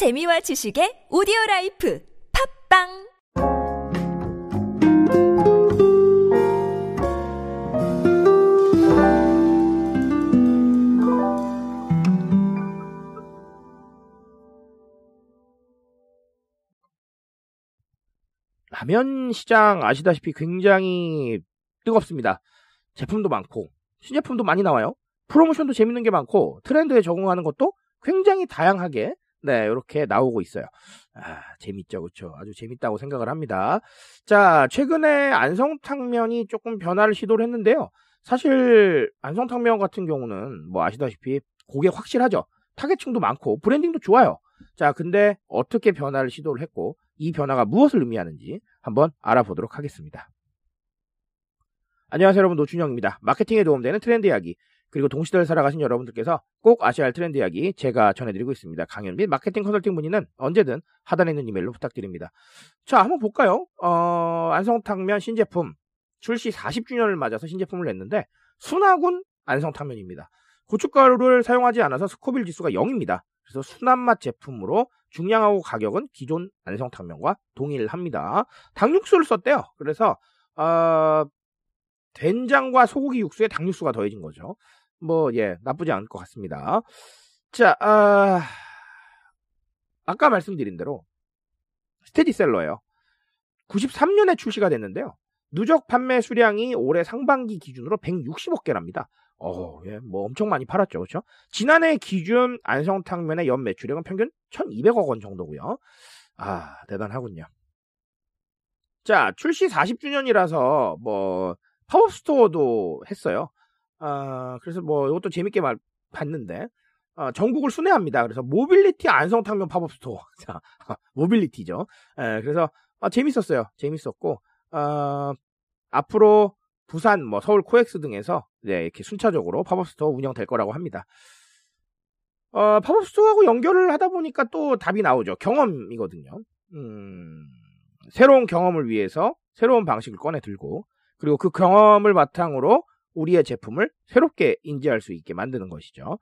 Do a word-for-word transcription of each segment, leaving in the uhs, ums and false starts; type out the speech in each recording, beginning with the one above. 재미와 지식의 오디오라이프 팟빵 라면 시장 아시다시피 굉장히 뜨겁습니다. 제품도 많고 신제품도 많이 나와요. 프로모션도 재밌는 게 많고 트렌드에 적응하는 것도 굉장히 다양하게 네 이렇게 나오고 있어요. 아, 재밌죠, 그렇죠? 아주 재밌다고 생각을 합니다. 자, 최근에 안성탕면이 조금 변화를 시도를 했는데요. 사실 안성탕면 같은 경우는 뭐 아시다시피 고객 확실하죠. 타겟층도 많고 브랜딩도 좋아요. 자, 근데 어떻게 변화를 시도를 했고 이 변화가 무엇을 의미하는지 한번 알아보도록 하겠습니다. 안녕하세요 여러분, 노준영입니다. 마케팅에 도움되는 트렌드 이야기, 그리고 동시대를 살아가신 여러분들께서 꼭 아셔야 할 트렌드 이야기 제가 전해드리고 있습니다. 강연 및 마케팅 컨설팅 문의는 언제든 하단에 있는 이메일로 부탁드립니다. 자, 한번 볼까요? 어, 안성탕면 신제품 출시 사십 주년을 맞아서 신제품을 냈는데 순하군 안성탕면입니다. 고춧가루를 사용하지 않아서 스코빌 지수가 영입니다. 그래서 순한 맛 제품으로 중량하고 가격은 기존 안성탕면과 동일합니다. 닭육수를 썼대요. 그래서 어, 된장과 소고기 육수에 닭육수가 더해진 거죠. 뭐 예, 나쁘지 않을 것 같습니다. 자, 아, 아까 말씀드린 대로 스테디셀러예요. 구십삼 년에 출시가 됐는데요. 누적 판매 수량이 올해 상반기 기준으로 백육십억 개랍니다. 어, 예, 뭐 엄청 많이 팔았죠, 그렇죠? 지난해 기준 안성탕면의 연 매출액은 평균 천이백억 원 정도고요. 아, 대단하군요. 자, 출시 사십 주년이라서 뭐 팝업 스토어도 했어요. 아, 그래서 뭐 이것도 재밌게 말, 봤는데 아, 전국을 순회합니다. 그래서 모빌리티 안성탕면 팝업 스토어, 자, 모빌리티죠. 에, 그래서 아, 재밌었어요. 재밌었고 아, 앞으로 부산, 뭐 서울 코엑스 등에서 네, 이렇게 순차적으로 팝업스토어 운영될 거라고 합니다. 어, 팝업스토어하고 연결을 하다 보니까 또 답이 나오죠. 경험이거든요. 음, 새로운 경험을 위해서 새로운 방식을 꺼내 들고, 그리고 그 경험을 바탕으로 우리의 제품을 새롭게 인지할 수 있게 만드는 것이죠.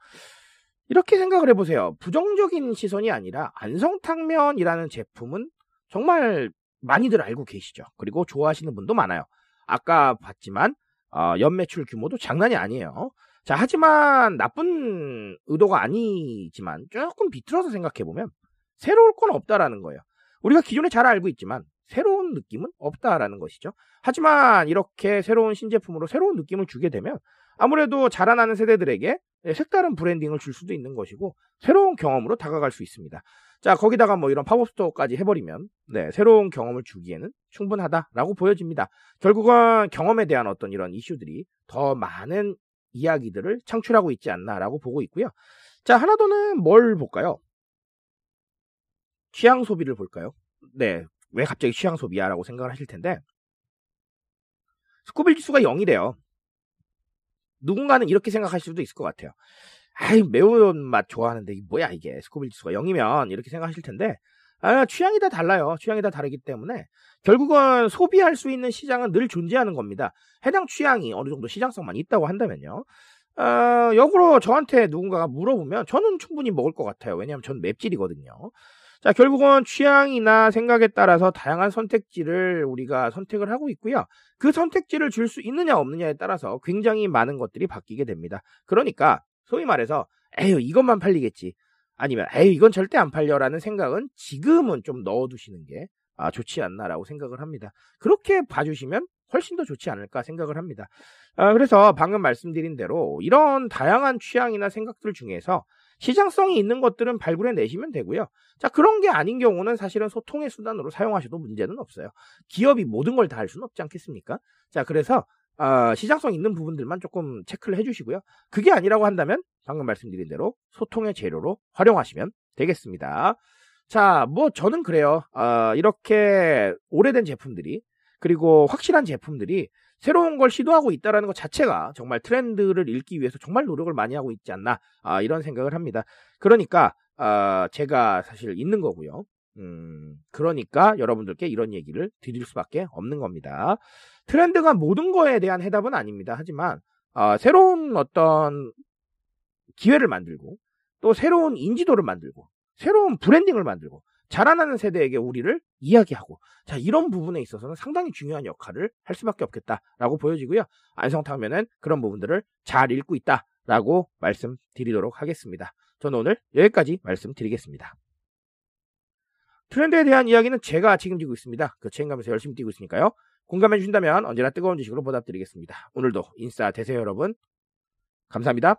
이렇게 생각을 해보세요. 부정적인 시선이 아니라 안성탕면이라는 제품은 정말 많이들 알고 계시죠. 그리고 좋아하시는 분도 많아요. 아까 봤지만 어, 연매출 규모도 장난이 아니에요. 자, 하지만 나쁜 의도가 아니지만 조금 비틀어서 생각해보면 새로울 건 없다라는 거예요. 우리가 기존에 잘 알고 있지만 새로운 느낌은 없다라는 것이죠. 하지만 이렇게 새로운 신제품으로 새로운 느낌을 주게 되면 아무래도 자라나는 세대들에게 색다른 브랜딩을 줄 수도 있는 것이고 새로운 경험으로 다가갈 수 있습니다. 자, 거기다가 뭐 이런 팝업스토어까지 해버리면 네, 새로운 경험을 주기에는 충분하다라고 보여집니다. 결국은 경험에 대한 어떤 이런 이슈들이 더 많은 이야기들을 창출하고 있지 않나라고 보고 있고요. 자, 하나 더는 뭘 볼까요? 취향 소비를 볼까요? 네, 왜 갑자기 취향 소비야? 라고 생각을 하실 텐데 스코빌 지수가 영이래요. 누군가는 이렇게 생각하실 수도 있을 것 같아요. 아이, 매운맛 좋아하는데 이게 뭐야 이게 스코빌 지수가 영이면 이렇게 생각하실 텐데 아, 취향이 다 달라요. 취향이 다 다르기 때문에 결국은 소비할 수 있는 시장은 늘 존재하는 겁니다. 해당 취향이 어느 정도 시장성만 있다고 한다면요. 어, 역으로 저한테 누군가가 물어보면 저는 충분히 먹을 것 같아요. 왜냐하면 저는 맵찔이거든요. 자, 결국은 취향이나 생각에 따라서 다양한 선택지를 우리가 선택을 하고 있고요. 그 선택지를 줄 수 있느냐 없느냐에 따라서 굉장히 많은 것들이 바뀌게 됩니다. 그러니까 소위 말해서 에휴 이것만 팔리겠지 아니면 에휴 이건 절대 안 팔려라는 생각은 지금은 좀 넣어두시는 게 아, 좋지 않나라고 생각을 합니다. 그렇게 봐주시면 훨씬 더 좋지 않을까 생각을 합니다. 아, 그래서 방금 말씀드린 대로 이런 다양한 취향이나 생각들 중에서 시장성이 있는 것들은 발굴해 내시면 되고요. 자, 그런 게 아닌 경우는 사실은 소통의 수단으로 사용하셔도 문제는 없어요. 기업이 모든 걸 다 할 수는 없지 않겠습니까? 자, 그래서 어, 시장성 있는 부분들만 조금 체크를 해주시고요. 그게 아니라고 한다면 방금 말씀드린 대로 소통의 재료로 활용하시면 되겠습니다. 자, 뭐 저는 그래요. 어, 이렇게 오래된 제품들이 그리고 확실한 제품들이 새로운 걸 시도하고 있다는 것 자체가 정말 트렌드를 읽기 위해서 정말 노력을 많이 하고 있지 않나 아, 이런 생각을 합니다. 그러니까 어, 제가 사실 있는 거고요. 음, 그러니까 여러분들께 이런 얘기를 드릴 수밖에 없는 겁니다. 트렌드가 모든 거에 대한 해답은 아닙니다. 하지만 어, 새로운 어떤 기회를 만들고 또 새로운 인지도를 만들고 새로운 브랜딩을 만들고 자라나는 세대에게 우리를 이야기하고, 자, 이런 부분에 있어서는 상당히 중요한 역할을 할 수밖에 없겠다라고 보여지고요. 안성탕면은 그런 부분들을 잘 읽고 있다라고 말씀드리도록 하겠습니다. 저는 오늘 여기까지 말씀드리겠습니다. 트렌드에 대한 이야기는 제가 책임지고 있습니다. 그 책임감에서 열심히 뛰고 있으니까요. 공감해 주신다면 언제나 뜨거운 지식으로 보답드리겠습니다. 오늘도 인싸 되세요 여러분. 감사합니다.